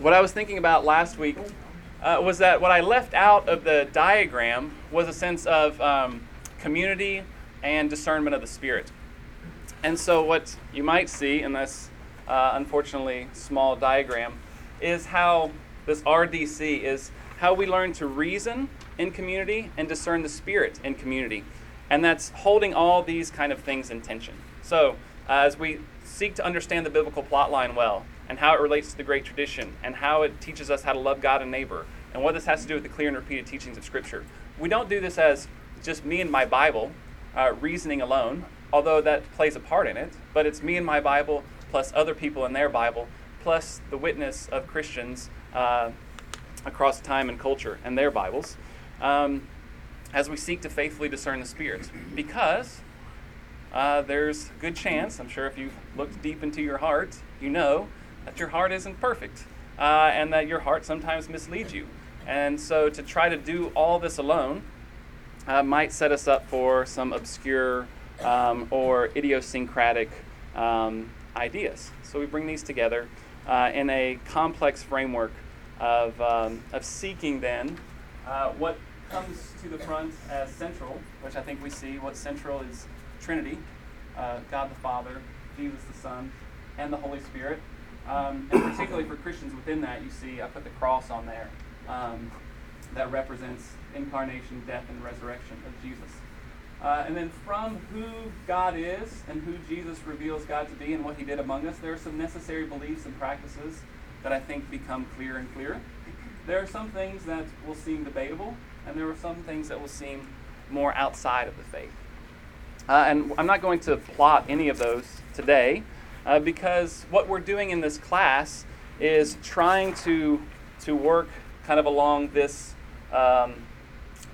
What I was thinking about last week was that what I left out of the diagram was a sense of community and discernment of the Spirit. And so what you might see in this unfortunately small diagram is how this RDC is how we learn to reason in community and discern the Spirit in community. And that's holding all these kind of things in tension. So as we seek to understand the biblical plotline well, and how it relates to the great tradition, and how it teaches us how to love God and neighbor, and what this has to do with the clear and repeated teachings of Scripture. We don't do this as just me and my Bible, reasoning alone, although that plays a part in it, but it's me and my Bible, plus other people in their Bible, plus the witness of Christians across time and culture and their Bibles, as we seek to faithfully discern the Spirit. Because there's a good chance, I'm sure if you've looked deep into your heart, you know, that your heart isn't perfect, and that your heart sometimes misleads you. And so to try to do all this alone might set us up for some obscure or idiosyncratic ideas. So we bring these together in a complex framework of seeking then what comes to the front as central, which I think we see what's central is Trinity, God the Father, Jesus the Son, and the Holy Spirit. And particularly for Christians within that, you see, I put the cross on there that represents incarnation, death, and resurrection of Jesus. And then from who God is and who Jesus reveals God to be and what he did among us, there are some necessary beliefs and practices that I think become clearer and clearer. There are some things that will seem debatable, and there are some things that will seem more outside of the faith. And I'm not going to plot any of those today. Because what we're doing in this class is trying to work kind of along this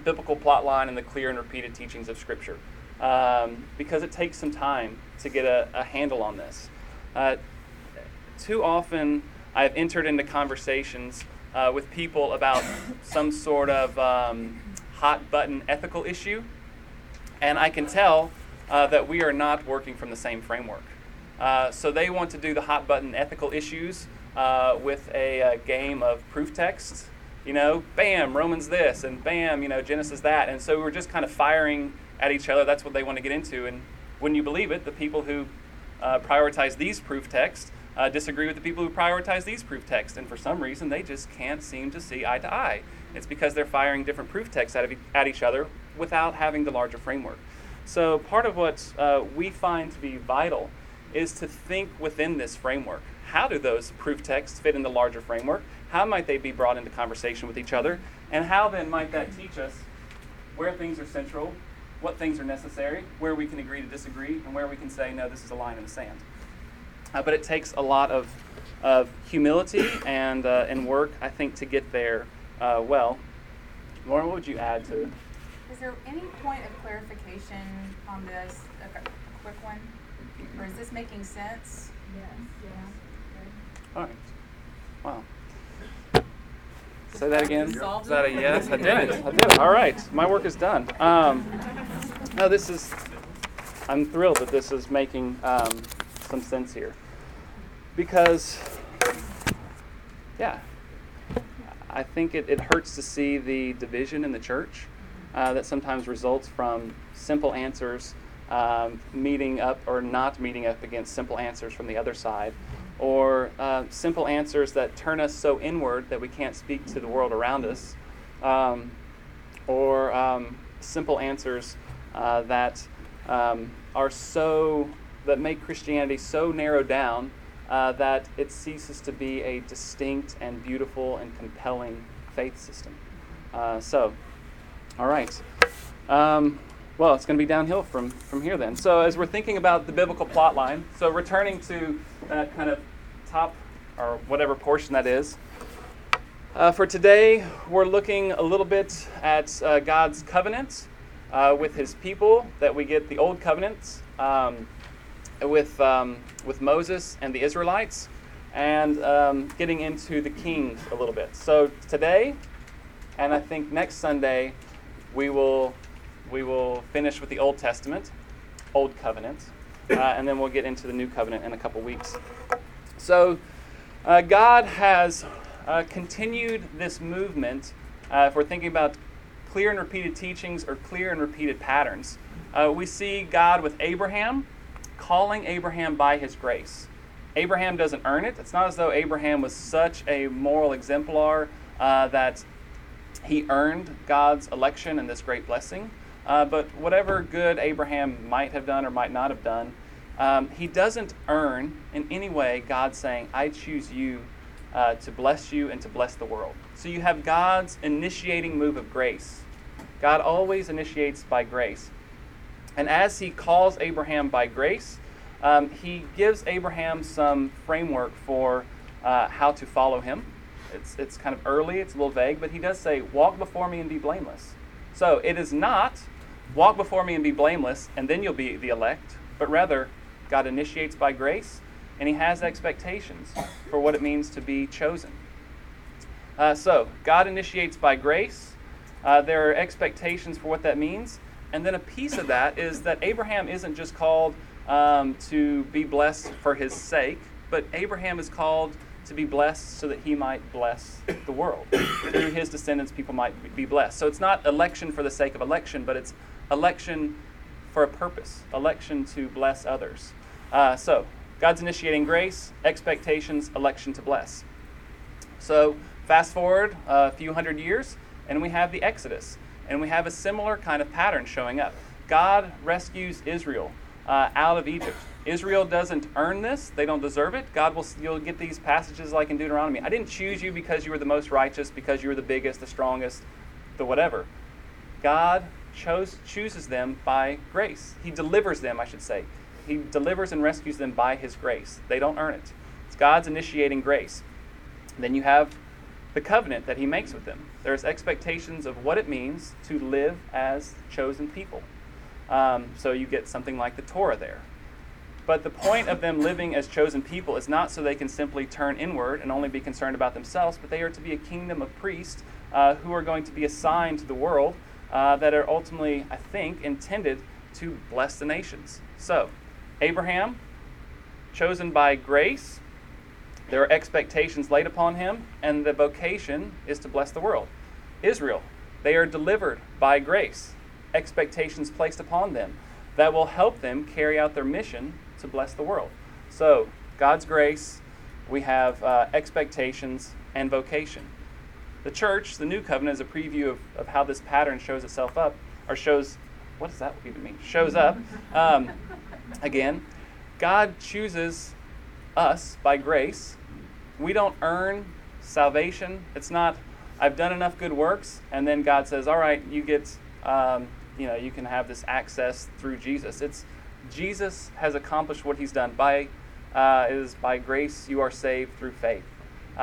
biblical plot line and the clear and repeated teachings of Scripture. Because it takes some time to get a handle on this. Too often I've entered into conversations with people about some sort of hot button ethical issue, and I can tell that we are not working from the same framework. So they want to do the hot button ethical issues with a game of proof texts. You know, bam, Romans this, and bam, you know, Genesis that. And so we're just kind of firing at each other. That's what they want to get into. And wouldn't you believe it, the people who prioritize these proof texts disagree with the people who prioritize these proof texts. And for some reason, they just can't seem to see eye to eye. It's because they're firing different proof texts at each other without having the larger framework. So part of what we find to be vital is to think within this framework. How do those proof texts fit in the larger framework? How might they be brought into conversation with each other? And how then might that teach us where things are central, what things are necessary, where we can agree to disagree, and where we can say, no, this is a line in the sand. But it takes a lot of humility and work, I think, to get there well. Lauren, what would you add to it? Is there any point of clarification on this? A quick one? Or is this making sense? Yes. Yeah. All right. Wow. Say that again. Is that a yes? I did it. All right. My work is done. No, this is. I'm thrilled that this is making some sense here, because, yeah, I think it hurts to see the division in the church that sometimes results from simple answers. Meeting up or not meeting up against simple answers from the other side, or simple answers that turn us so inward that we can't speak to the world around us, or simple answers that are so that make Christianity so narrowed down that it ceases to be a distinct and beautiful and compelling faith system. So, all right. Well, it's going to be downhill from here then. So as we're thinking about the biblical plot line, so returning to that kind of top or whatever portion that is, for today we're looking a little bit at God's covenant with his people, that we get the old covenants with Moses and the Israelites, and getting into the kings a little bit. So today, and I think next Sunday, we will finish with the Old Testament, Old Covenant, and then we'll get into the New Covenant in a couple weeks. So God has continued this movement, if we're thinking about clear and repeated teachings or clear and repeated patterns. We see God with Abraham, calling Abraham by his grace. Abraham doesn't earn it. It's not as though Abraham was such a moral exemplar that he earned God's election and this great blessing. But whatever good Abraham might have done or might not have done, he doesn't earn in any way God saying, I choose you to bless you and to bless the world. So you have God's initiating move of grace. God always initiates by grace. And as he calls Abraham by grace, he gives Abraham some framework for how to follow him. It's kind of early, it's a little vague, but he does say, walk before me and be blameless. So it is not, walk before me and be blameless, and then you'll be the elect, but rather, God initiates by grace, and he has expectations for what it means to be chosen. So, God initiates by grace, there are expectations for what that means, and then a piece of that is that Abraham isn't just called to be blessed for his sake, but Abraham is called to be blessed so that he might bless the world. Through his descendants, people might be blessed. So it's not election for the sake of election, but it's election for a purpose, election to bless others. So God's initiating grace, expectations, election to bless. So fast forward a few hundred years, and we have the Exodus, and we have a similar kind of pattern showing up. God rescues Israel out of Egypt. Israel doesn't earn this. They don't deserve it. You'll get these passages like in Deuteronomy. I didn't choose you because you were the most righteous, because you were the biggest, the strongest, the whatever. God chooses them by grace. He delivers them, I should say. He delivers and rescues them by his grace. They don't earn it. It's God's initiating grace. Then you have the covenant that he makes with them. There's expectations of what it means to live as chosen people. So you get something like the Torah there. But the point of them living as chosen people is not so they can simply turn inward and only be concerned about themselves, but they are to be a kingdom of priests who are going to be assigned to the world that are ultimately, I think, intended to bless the nations. So, Abraham, chosen by grace, there are expectations laid upon him, and the vocation is to bless the world. Israel, they are delivered by grace. Expectations placed upon them that will help them carry out their mission to bless the world. So, God's grace, we have expectations and vocation. The church, the new covenant, is a preview of how this pattern shows itself up, or shows, what does that even mean? Shows up. Again, God chooses us by grace. We don't earn salvation. It's not, I've done enough good works, and then God says, all right, you get... you can have this access through Jesus. It's Jesus has accomplished what he's done. By grace you are saved through faith,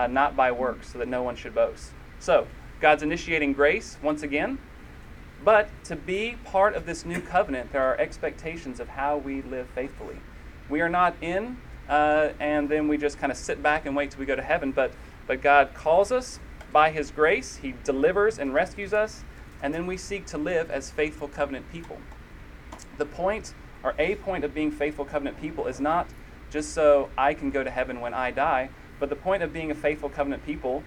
not by works, so that no one should boast. So, God's initiating grace once again, but to be part of this new covenant, there are expectations of how we live faithfully. We are not in, and then we just kind of sit back and wait till we go to heaven, but God calls us by his grace. He delivers and rescues us, and then we seek to live as faithful covenant people. The point, or a point of being faithful covenant people is not just so I can go to heaven when I die, but the point of being a faithful covenant people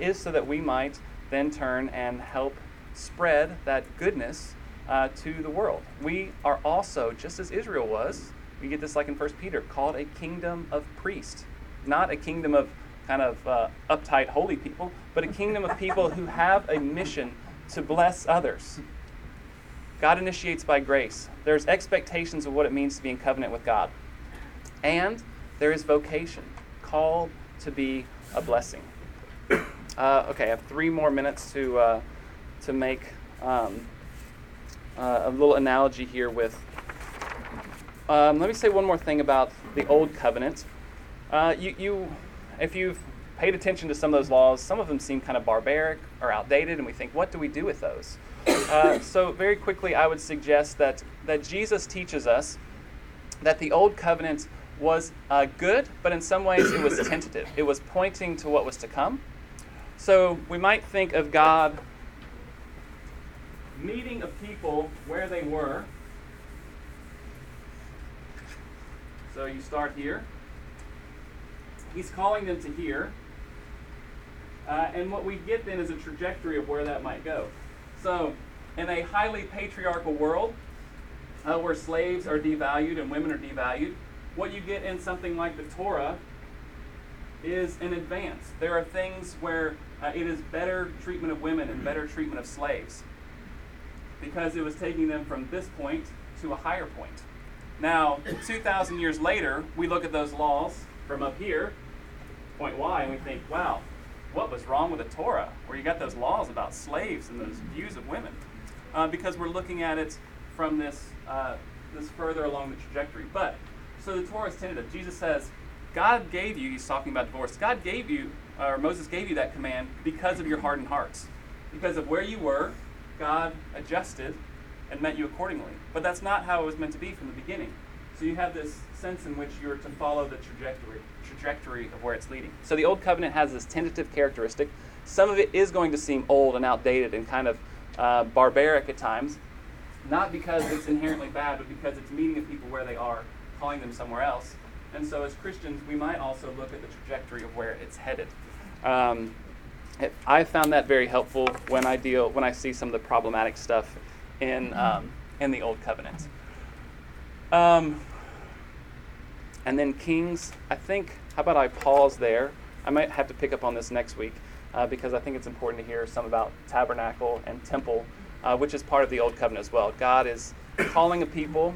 is so that we might then turn and help spread that goodness to the world. We are also, just as Israel was, we get this like in 1 Peter, called a kingdom of priests, not a kingdom of kind of uptight holy people, but a kingdom of people who have a mission to bless others. God initiates by grace. There's expectations of what it means to be in covenant with God. And there is vocation, called to be a blessing. I have 3 more minutes to make a little analogy here with... let me say one more thing about the Old Covenant. If you've paid attention to some of those laws, some of them seem kind of barbaric or outdated, and we think, what do we do with those? So very quickly, I would suggest that Jesus teaches us that the Old Covenant was good, but in some ways it was tentative. It was pointing to what was to come. So we might think of God meeting a people where they were. So you start here. He's calling them to here. And what we get then is a trajectory of where that might go. So in a highly patriarchal world where slaves are devalued and women are devalued, what you get in something like the Torah is an advance. There are things where it is better treatment of women and better treatment of slaves, because it was taking them from this point to a higher point. Now, 2,000 years later, we look at those laws from up here, point Y, and we think, wow, what was wrong with the Torah, where you got those laws about slaves and those views of women? Because we're looking at it from this further along the trajectory. But, so the Torah is tentative. Jesus says, God gave you, he's talking about divorce, God gave you, or Moses gave you that command because of your hardened hearts. Because of where you were, God adjusted and met you accordingly. But that's not how it was meant to be from the beginning. So you have this sense in which you're to follow the trajectory of where it's leading. So the Old Covenant has this tentative characteristic. Some of it is going to seem old and outdated and kind of barbaric at times, not because it's inherently bad, but because it's meeting the people where they are, calling them somewhere else. And so as Christians, we might also look at the trajectory of where it's headed. I found that very helpful when I see some of the problematic stuff in the Old Covenant. And then Kings, I think, how about I pause there? I might have to pick up on this next week because I think it's important to hear some about tabernacle and temple, which is part of the Old Covenant as well. God is calling a people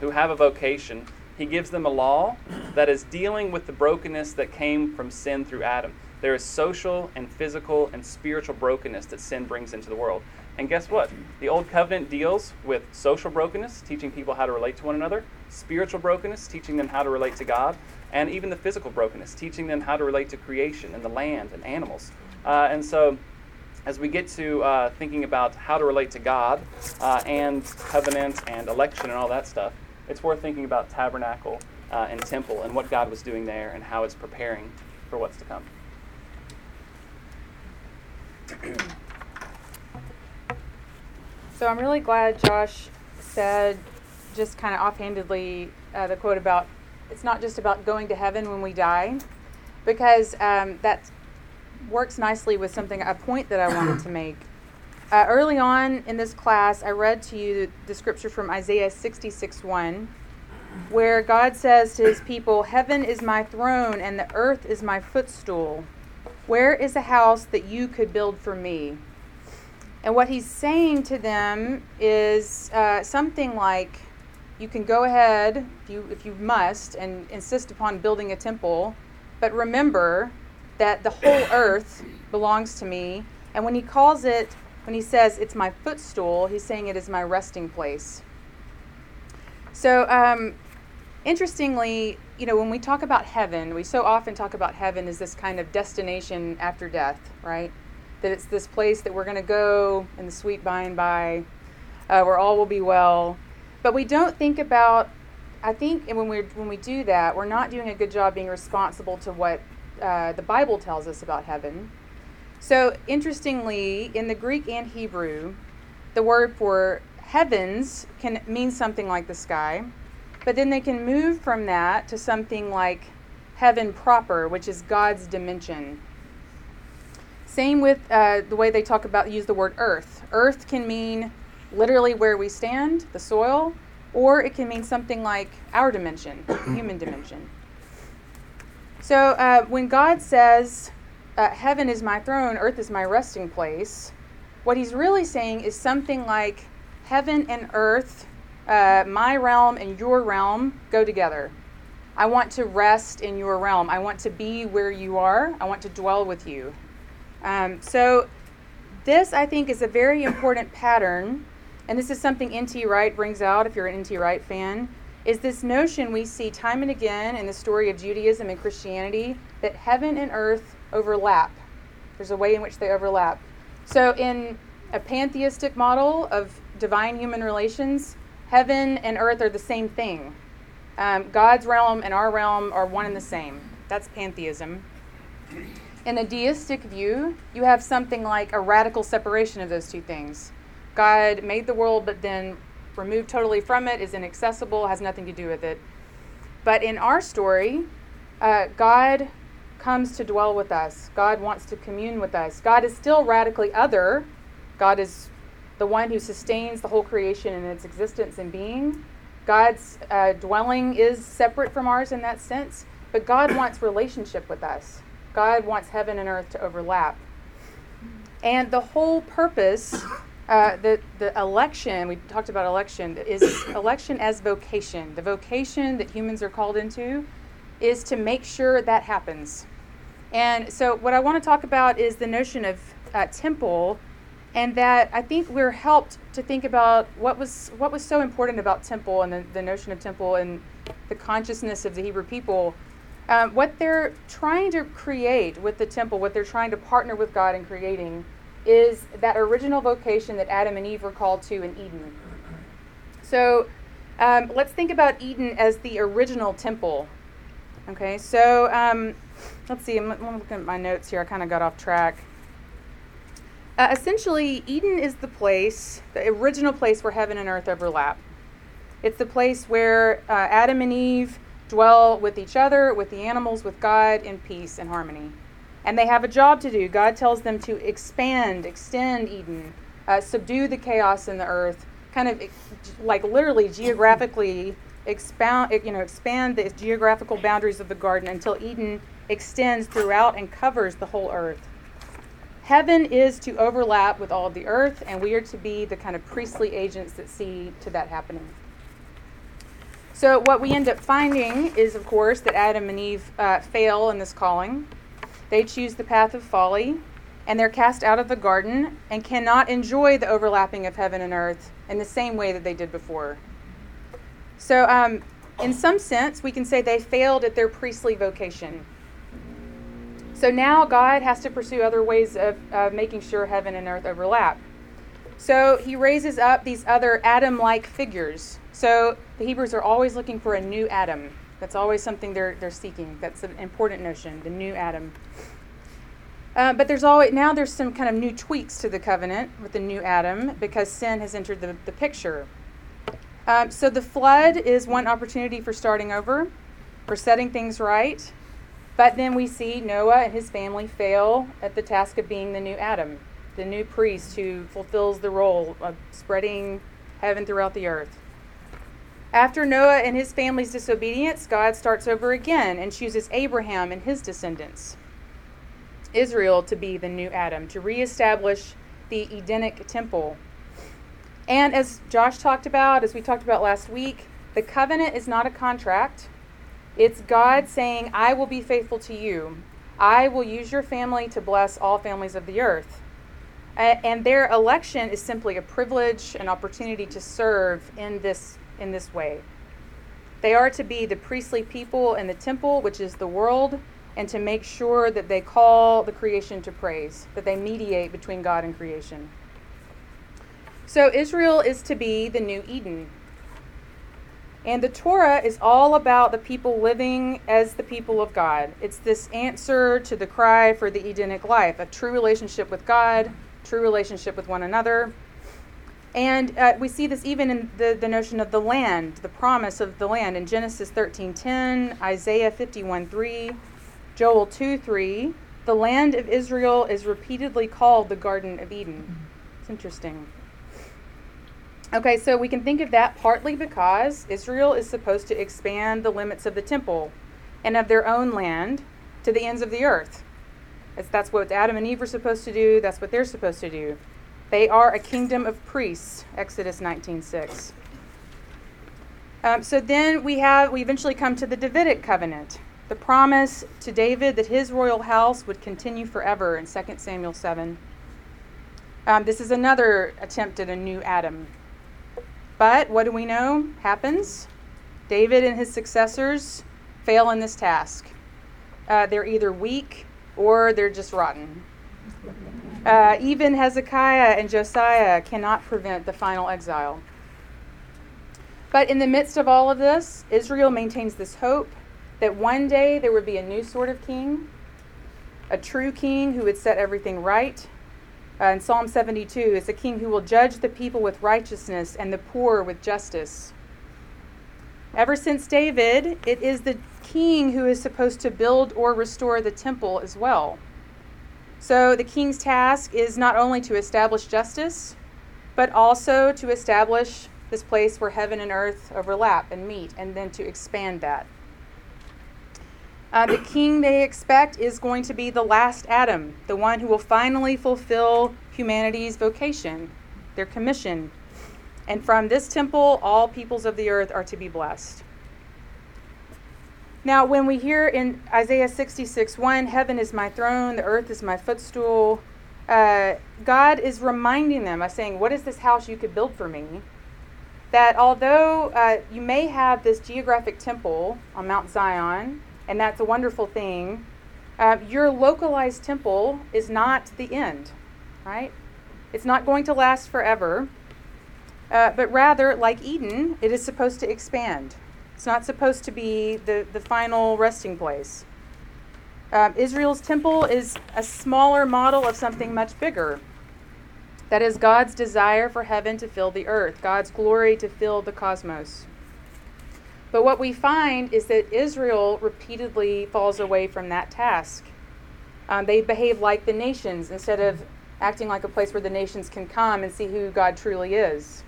who have a vocation. He gives them a law that is dealing with the brokenness that came from sin through Adam. There is social and physical and spiritual brokenness that sin brings into the world. And guess what? The Old Covenant deals with social brokenness, teaching people how to relate to one another, spiritual brokenness, teaching them how to relate to God, and even the physical brokenness, teaching them how to relate to creation and the land and animals. And so as we get to thinking about how to relate to God and covenant and election and all that stuff, it's worth thinking about tabernacle and temple and what God was doing there and how it's preparing for what's to come. So I'm really glad Josh said just kind of offhandedly the quote about it's not just about going to heaven when we die, because that works nicely with a point that I wanted to make. Early on in this class, I read to you the scripture from Isaiah 66:1, where God says to his people, "Heaven is my throne and the earth is my footstool. Where is a house that you could build for me?" And what he's saying to them is something like, you can go ahead, if you must, and insist upon building a temple, but remember that the whole earth belongs to me. And when he calls it, when he says it's my footstool, he's saying it is my resting place. So interestingly, when we talk about heaven, we so often talk about heaven as this kind of destination after death, right? That it's this place that we're going to go in the sweet by and by, where all will be well. But we don't think about, and when we do that, we're not doing a good job being responsible to what the Bible tells us about heaven. So interestingly, in the Greek and Hebrew, the word for heavens can mean something like the sky, but then they can move from that to something like heaven proper, which is God's dimension. Same with the way they talk about, use the word earth. Earth can mean literally where we stand, the soil, or it can mean something like our dimension, human dimension. So when God says, heaven is my throne, earth is my resting place, what he's really saying is something like, heaven and earth, my realm and your realm go together. I want to rest in your realm. I want to be where you are. I want to dwell with you. So this, I think, is a very important pattern, and this is something N.T. Wright brings out, if you're an N.T. Wright fan, is this notion we see time and again in the story of Judaism and Christianity, that heaven and earth overlap. There's a way in which they overlap. So in a pantheistic model of divine human relations, heaven and earth are the same thing. God's realm and our realm are one and the same. That's pantheism. In a deistic view, you have something like a radical separation of those two things. God made the world, but then removed totally from it, is inaccessible, has nothing to do with it. But in our story, God comes to dwell with us. God wants to commune with us. God is still radically other. God is the one who sustains the whole creation in its existence and being. God's dwelling is separate from ours in that sense, but God wants relationship with us. God wants heaven and earth to overlap. And the whole purpose, the election, we talked about election, is election as vocation. The vocation that humans are called into is to make sure that happens. And so what I want to talk about is the notion of temple, and that I think we're helped to think about what was so important about temple and the notion of temple and the consciousness of the Hebrew people. What they're trying to create with the temple, what they're trying to partner with God in creating, is that original vocation that Adam and Eve were called to in Eden. So let's think about Eden as the original temple. Okay, so let's see, I'm looking at my notes here, I kind of got off track. Essentially, Eden is the place, the original place where heaven and earth overlap. It's the place where Adam and Eve dwell with each other, with the animals, with God, in peace and harmony. And they have a job to do. God tells them to expand, extend Eden, subdue the chaos in the earth, kind of like literally geographically expand the geographical boundaries of the garden until Eden extends throughout and covers the whole earth. Heaven is to overlap with all of the earth, and we are to be the kind of priestly agents that see to that happening. So what we end up finding is, of course, that Adam and Eve fail in this calling. They choose the path of folly, and they're cast out of the garden and cannot enjoy the overlapping of heaven and earth in the same way that they did before. So in some sense, we can say they failed at their priestly vocation. So now God has to pursue other ways of making sure heaven and earth overlap. So he raises up these other Adam-like figures. So the Hebrews are always looking for a new Adam. That's always something they're seeking. That's an important notion, the new Adam. But there's some kind of new tweaks to the covenant with the new Adam because sin has entered the picture. So the flood is one opportunity for starting over, for setting things right. But then we see Noah and his family fail at the task of being the new Adam, the new priest who fulfills the role of spreading heaven throughout the earth. After Noah and his family's disobedience, God starts over again and chooses Abraham and his descendants, Israel, to be the new Adam, to reestablish the Edenic temple. And as Josh talked about, as we talked about last week, the covenant is not a contract. It's God saying, I will be faithful to you. I will use your family to bless all families of the earth. And their election is simply a privilege, an opportunity to serve in this way. They are to be the priestly people in the temple, which is the world, and to make sure that they call the creation to praise, that they mediate between God and creation. So Israel is to be the new Eden. And the Torah is all about the people living as the people of God. It's this answer to the cry for the Edenic life, a true relationship with God, true relationship with one another. And we see this even in the notion of the land, the promise of the land in Genesis 13:10, Isaiah 51:3, Joel 2:3. The land of Israel is repeatedly called the Garden of Eden. It's interesting. Okay, so we can think of that partly because Israel is supposed to expand the limits of the temple and of their own land to the ends of the earth. That's what Adam and Eve were supposed to do. That's what they're supposed to do. They are a kingdom of priests, Exodus 19:6. So then we eventually come to the Davidic covenant, the promise to David that his royal house would continue forever in 2 Samuel 7. This is another attempt at a new Adam. But what do we know happens? David and his successors fail in this task. They're either weak or they're just rotten. Even Hezekiah and Josiah cannot prevent the final exile. But in the midst of all of this, Israel maintains this hope that one day there would be a new sort of king, a true king who would set everything right. In Psalm 72, it's a king who will judge the people with righteousness and the poor with justice. Ever since David, it is the king who is supposed to build or restore the temple as well. So the king's task is not only to establish justice, but also to establish this place where heaven and earth overlap and meet, and then to expand that. The king they expect is going to be the last Adam, the one who will finally fulfill humanity's vocation, their commission. And from this temple, all peoples of the earth are to be blessed. Now, when we hear in Isaiah 66:1, "Heaven is my throne, the earth is my footstool," God is reminding them by saying, "What is this house you could build for me?" That although you may have this geographic temple on Mount Zion, and that's a wonderful thing, your localized temple is not the end, right? It's not going to last forever, but rather, like Eden, it is supposed to expand. It's not supposed to be the final resting place. Israel's temple is a smaller model of something much bigger. That is God's desire for heaven to fill the earth, God's glory to fill the cosmos. But what we find is that Israel repeatedly falls away from that task. They behave like the nations instead of acting like a place where the nations can come and see who God truly is.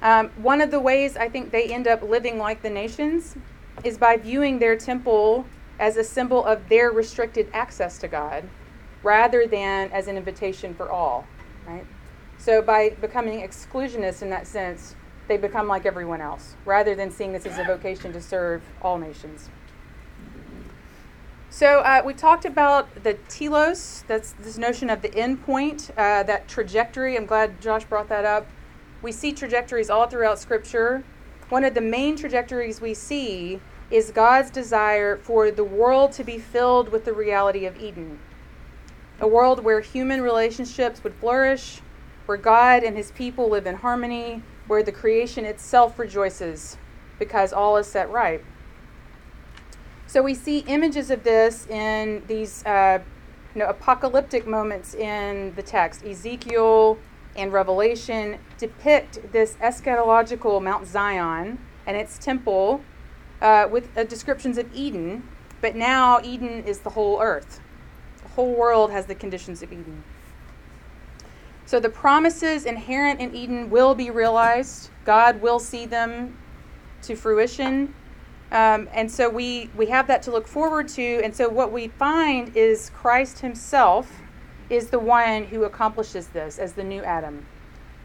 One of the ways I think they end up living like the nations is by viewing their temple as a symbol of their restricted access to God rather than as an invitation for all, right? So by becoming exclusionist in that sense, they become like everyone else, rather than seeing this as a vocation to serve all nations. So we talked about the telos, that's this notion of the end point, that trajectory. I'm glad Josh brought that up. We see trajectories all throughout Scripture. One of the main trajectories we see is God's desire for the world to be filled with the reality of Eden, a world where human relationships would flourish, where God and his people live in harmony, where the creation itself rejoices because all is set right. So we see images of this in these apocalyptic moments in the text. Ezekiel and Revelation depict this eschatological Mount Zion and its temple with descriptions of Eden, but now Eden is the whole earth. The whole world has the conditions of Eden. So the promises inherent in Eden will be realized. God will see them to fruition. And so we have that to look forward to. And so what we find is Christ himself is the one who accomplishes this as the new Adam.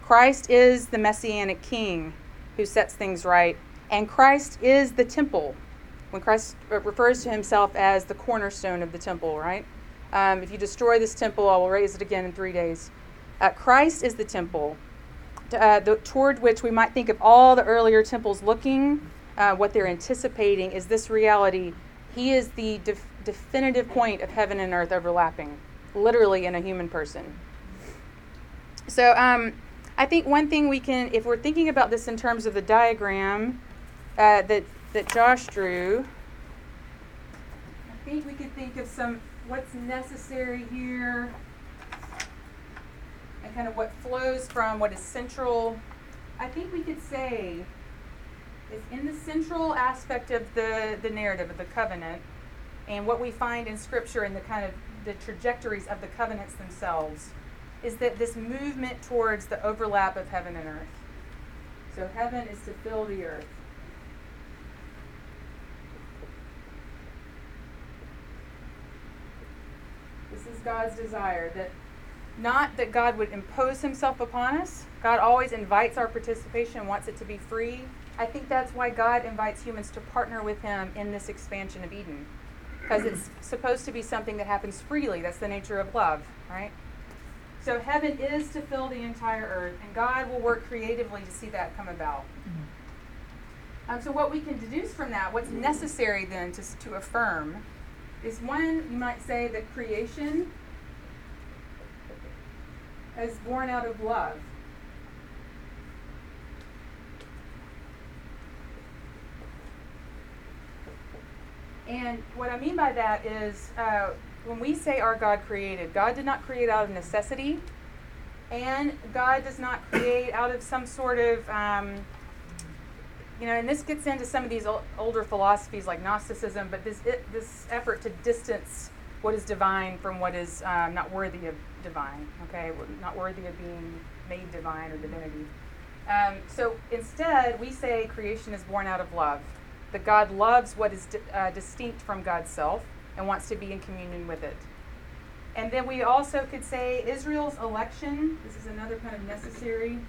Christ is the messianic king who sets things right. And Christ is the temple. When Christ refers to himself as the cornerstone of the temple, right? If you destroy this temple, I will raise it again in 3 days. Christ is the temple toward which we might think of all the earlier temples looking. What they're anticipating is this reality. He is the definitive point of heaven and earth overlapping, literally in a human person. So I think one thing we can, if we're thinking about this in terms of the diagram that Josh drew, I think we could think of some what's necessary here, and kind of what flows from what is central. I think we could say is in the central aspect of the narrative of the covenant and what we find in Scripture and the kind of the trajectories of the covenants themselves is that this movement towards the overlap of heaven and earth. So heaven is to fill the earth. This is God's desire, that not that God would impose himself upon us. God always invites our participation and wants it to be free. I think that's why God invites humans to partner with him in this expansion of Eden, because it's supposed to be something that happens freely. That's the nature of love, right? So heaven is to fill the entire earth, and God will work creatively to see that come about. So what we can deduce from that, what's necessary then to affirm, is one, you might say that creation is born out of love. And what I mean by that is when we say our God created, God did not create out of necessity, and God does not create out of some sort of you know, and this gets into some of these older philosophies like Gnosticism, but this effort to distance what is divine from what is not worthy of divine, okay, not worthy of being made divine or divinity. So instead, we say creation is born out of love, that God loves what is distinct from God's self and wants to be in communion with it. And then we also could say Israel's election, this is another kind of necessary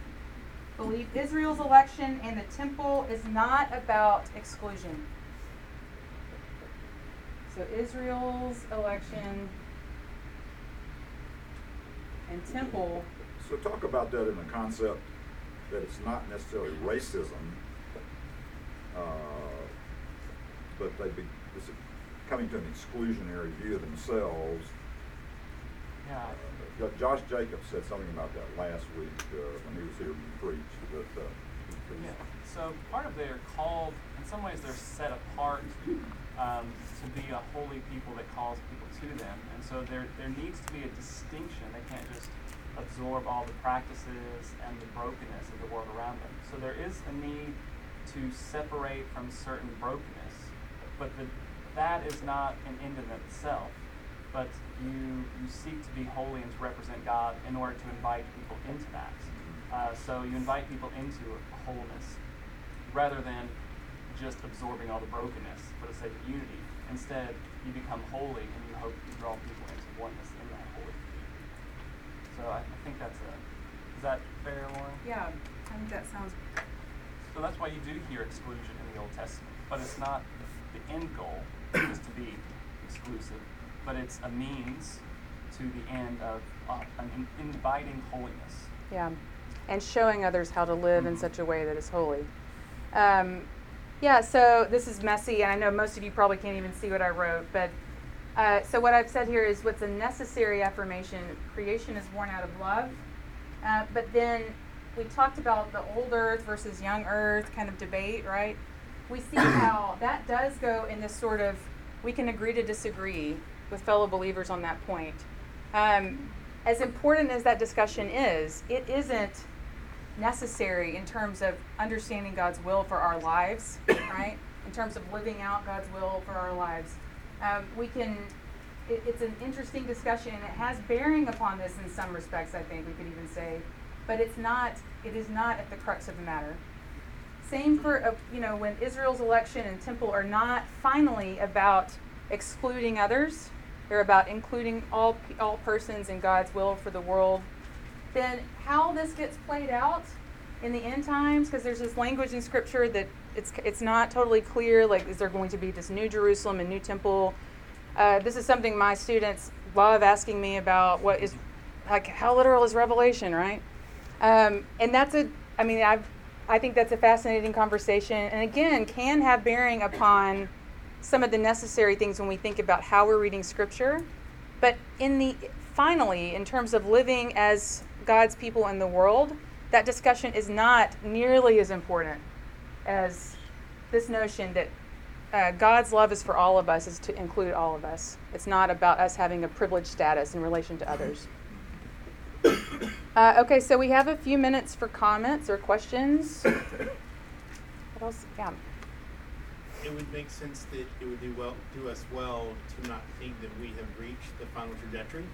belief, Israel's election and the temple is not about exclusion. So Israel's election and temple. So talk about that in the concept that it's not necessarily racism, but it's coming to an exclusionary view of themselves. Yeah. Josh Jacobs said something about that last week when he was here to preach. But, yeah. So part of they're called, in some ways they're set apart to be a holy people that calls people to them. And so there needs to be a distinction. They can't just absorb all the practices and the brokenness of the world around them. So there is a need to separate from certain brokenness, but that is not an end in itself. But you seek to be holy and to represent God in order to invite people into that. So you invite people into wholeness rather than just absorbing all the brokenness for the sake of unity. Instead, you become holy and you hope to draw people into oneness in that holy. So I think that's is that fair, Lauren? Yeah, I think that sounds good. So that's why you do hear exclusion in the Old Testament. But it's not the end goal is to be exclusive. But it's a means to the end of inviting holiness. Yeah, and showing others how to live in such a way that is holy. So this is messy, and I know most of you probably can't even see what I wrote, but so what I've said here is what's a necessary affirmation. Creation is born out of love, but then we talked about the old earth versus young earth kind of debate, right? We see how that does go in this sort of, we can agree to disagree with fellow believers on that point. As important as that discussion is, it isn't necessary in terms of understanding God's will for our lives, right? In terms of living out God's will for our lives. It's an interesting discussion, and it has bearing upon this in some respects, I think we could even say, but it is not at the crux of the matter. Same for, when Israel's election and temple are not finally about excluding others, they're about including all persons in God's will for the world. Then how this gets played out in the end times, because there's this language in Scripture that it's not totally clear, like is there going to be this new Jerusalem and new temple? This is something my students love asking me about, what is, like how literal is Revelation, right? And that's I think that's a fascinating conversation, and again, can have bearing upon some of the necessary things when we think about how we're reading Scripture. But finally, in terms of living as God's people in the world, that discussion is not nearly as important as this notion that God's love is for all of us, is to include all of us. It's not about us having a privileged status in relation to others. Okay, so we have a few minutes for comments or questions. What else? Yeah. It would make sense that it would do us well to not think that we have reached the final trajectory,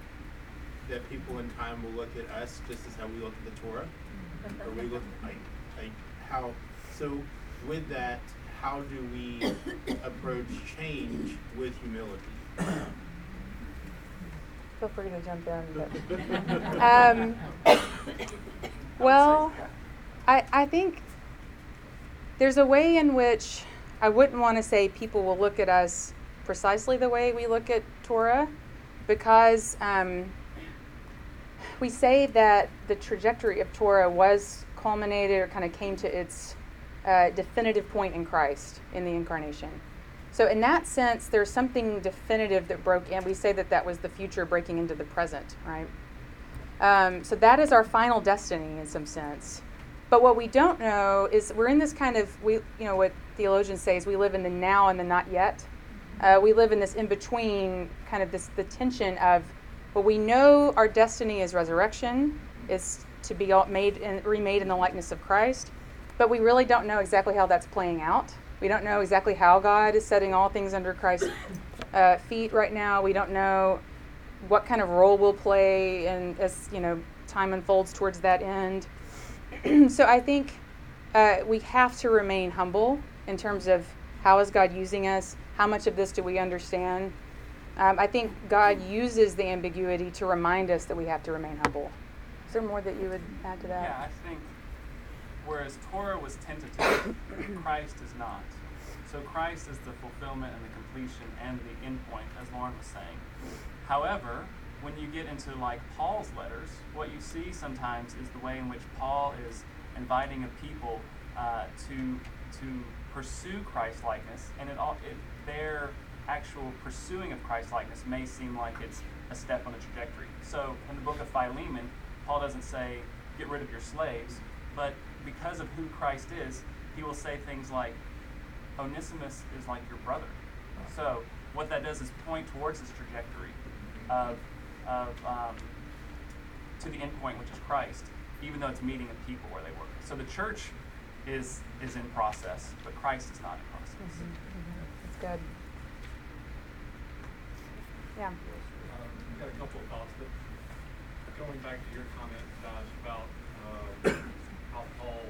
that people in time will look at us just as how we look at the Torah, or we look like how. So with that, how do we approach change with humility? Feel free to jump in. Well, I think there's a way in which I wouldn't want to say people will look at us precisely the way we look at Torah, because we say that the trajectory of Torah was culminated or kind of came to its definitive point in Christ, in the incarnation. So in that sense, there's something definitive that broke in. We say that was the future breaking into the present, right? So that is our final destiny in some sense. But what we don't know is we're in this kind of, what theologians say is we live in the now and the not yet. We live in this in-between, kind of the tension of, well, we know our destiny is resurrection, is to be remade in the likeness of Christ. But we really don't know exactly how that's playing out. We don't know exactly how God is setting all things under Christ's feet right now. We don't know what kind of role we'll play and as time unfolds towards that end. So I think we have to remain humble in terms of how is God using us? How much of this do we understand? I think God uses the ambiguity to remind us that we have to remain humble. Is there more that you would add to that? Yeah, I think whereas Torah was tentative, Christ is not. So Christ is the fulfillment and the completion and the end point, as Lauren was saying. However, when you get into Paul's letters, what you see sometimes is the way in which Paul is inviting a people to pursue Christ-likeness, and their actual pursuing of Christ-likeness may seem like it's a step on a trajectory. So in the book of Philemon, Paul doesn't say, get rid of your slaves, but because of who Christ is, he will say things like, Onesimus is like your brother. So what that does is point towards this trajectory to the end point, which is Christ, even though it's meeting the people where they were. So the church is in process, but Christ is not in process. Mm-hmm. Mm-hmm. That's good. Yeah. I've got a couple of thoughts, but going back to your comment, Josh, about how Paul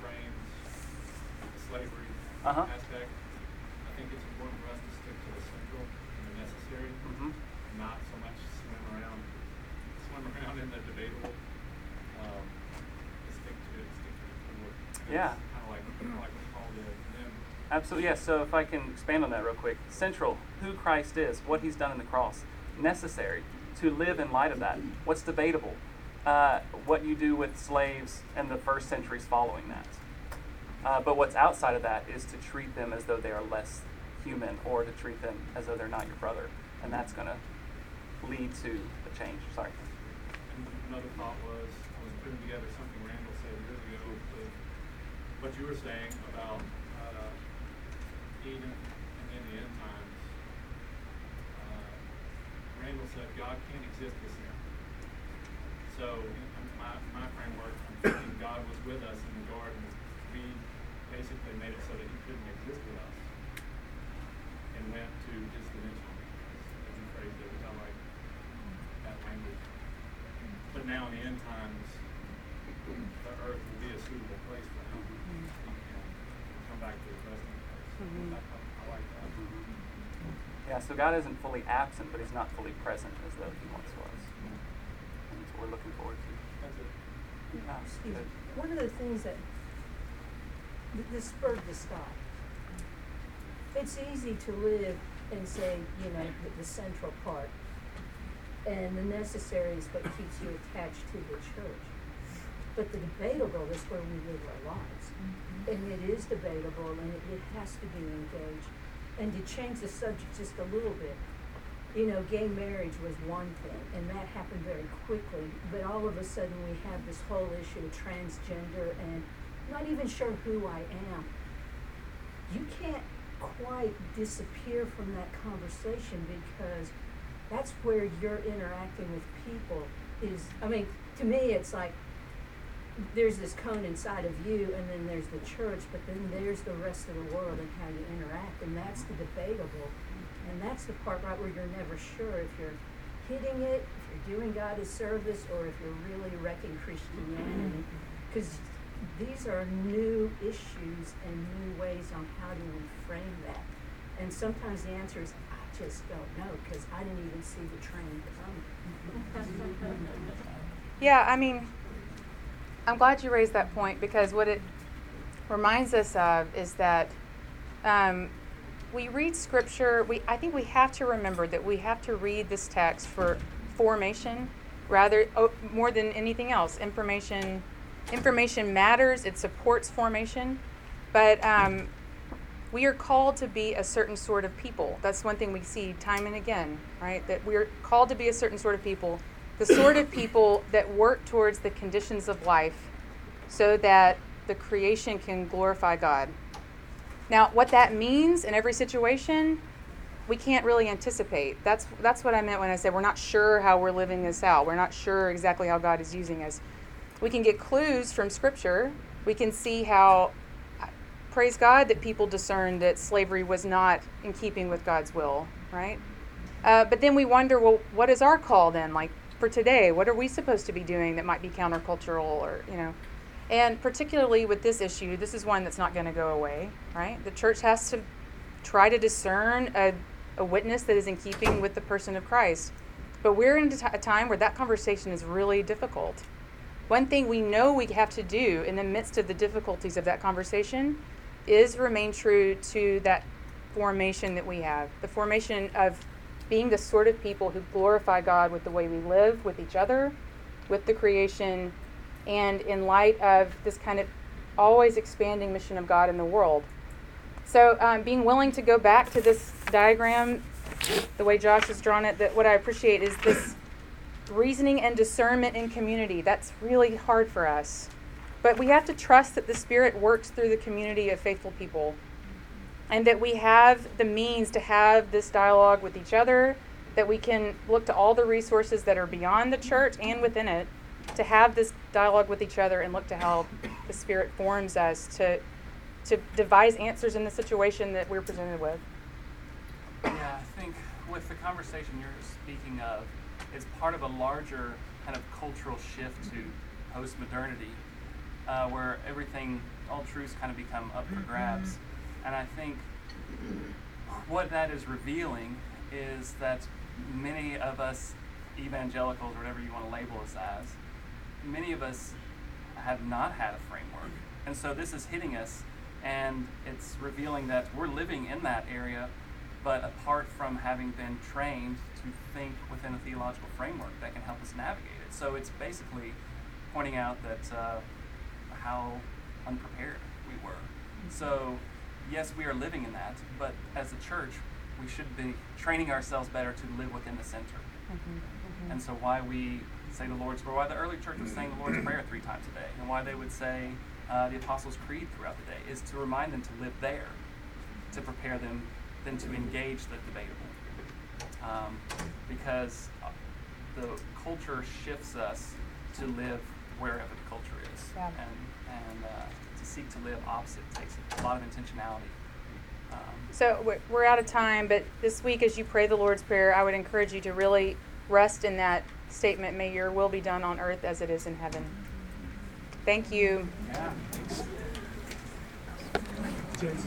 frames the slavery aspect, I think it's important for us to stick to the central and the necessary, and not so much swim around in the debatable. Stick to the core. Yeah. Kind of like what Paul did. Absolutely, yes. Yeah. So if I can expand on that real quick. Central, who Christ is, what he's done on the cross. Necessary, to live in light of that. What's debatable? What you do with slaves and the first centuries following that. But what's outside of that is to treat them as though they are less human or to treat them as though they're not your brother. And that's going to lead to a change. Sorry. And another thought was, I was putting together something Randall said years ago with what you were saying about Eden and in the end times. Randall said God can't exist with sin. So in my framework, I'm thinking God was with us in the garden. We basically made it so that he couldn't exist with us and went to disdimensional. That's a phrase that I like, that language. But now in the end times, the earth will be a suitable place for him. We'll come back to the present. Mm-hmm. I like that. Mm-hmm. Yeah, so God isn't fully absent, but he's not fully present as though he once was. And that's what we're looking forward to. That's it. Yeah, one of the things that this spurred this thought. It's easy to live and say, the central part and the necessary is what keeps you attached to the church. But the debatable is where we live our lives. And it is debatable, and it has to be engaged. And to change the subject just a little bit, gay marriage was one thing, and that happened very quickly. But all of a sudden, we have this whole issue of transgender, and not even sure who I am. You can't quite disappear from that conversation because that's where you're interacting with people. To me, it's like, there's this cone inside of you, and then there's the church, but then there's the rest of the world and how you interact, and that's the debatable. And that's the part right where you're never sure if you're hitting it, if you're doing God a service, or if you're really wrecking Christianity. Because these are new issues and new ways on how to reframe that. And sometimes the answer is, I just don't know, because I didn't even see the train coming. Yeah, I'm glad you raised that point because what it reminds us of is that we read Scripture. I think we have to remember that we have to read this text for formation, more than anything else. Information matters. It supports formation, but we are called to be a certain sort of people. That's one thing we see time and again, right? That we are called to be a certain sort of people. The sort of people that work towards the conditions of life so that the creation can glorify God. Now, what that means in every situation, we can't really anticipate. That's what I meant when I said we're not sure how we're living this out. We're not sure exactly how God is using us. We can get clues from Scripture. we can see how, praise God, that people discerned that slavery was not in keeping with God's will, right? But then we wonder, well, what is our call then? Like for today, what are we supposed to be doing that might be countercultural or, you know? And particularly with this issue, this is one that's not going to go away, right? The church has to try to discern a witness that is in keeping with the person of Christ. But we're in a time where that conversation is really difficult. One thing we know we have to do in the midst of the difficulties of that conversation is remain true to that formation that we have, the formation of being the sort of people who glorify God with the way we live, with each other, with the creation, and in light of this kind of always expanding mission of God in the world. So being willing to go back to this diagram, the way Josh has drawn it, that what I appreciate is this reasoning and discernment in community. That's really hard for us. But we have to trust that the Spirit works through the community of faithful people, and that we have the means to have this dialogue with each other, that we can look to all the resources that are beyond the church and within it to have this dialogue with each other and look to how the Spirit forms us to devise answers in the situation that we're presented with. Yeah, I think with the conversation you're speaking of, it's part of a larger kind of cultural shift to post-modernity, where everything, all truths kind of become up for grabs. And I think what that is revealing is that many of us evangelicals, or whatever you want to label us as, many of us have not had a framework. And so this is hitting us, and it's revealing that we're living in that area, but apart from having been trained to think within a theological framework that can help us navigate it. So it's basically pointing out that how unprepared we were. So yes, we are living in that, but as a church, we should be training ourselves better to live within the center. And so why we say the Lord's Prayer, why the early church was saying the Lord's Prayer 3 times a day, and why they would say the Apostles' Creed throughout the day, is to remind them to live there, to prepare them then to engage the debatable. Because the culture shifts us to live wherever the culture is. Yeah. And to seek to live opposite takes a lot of intentionality. So we're out of time, but this week as you pray the Lord's Prayer, I would encourage you to really rest in that statement, may your will be done on earth as it is in heaven. Thank you. Yeah, thanks.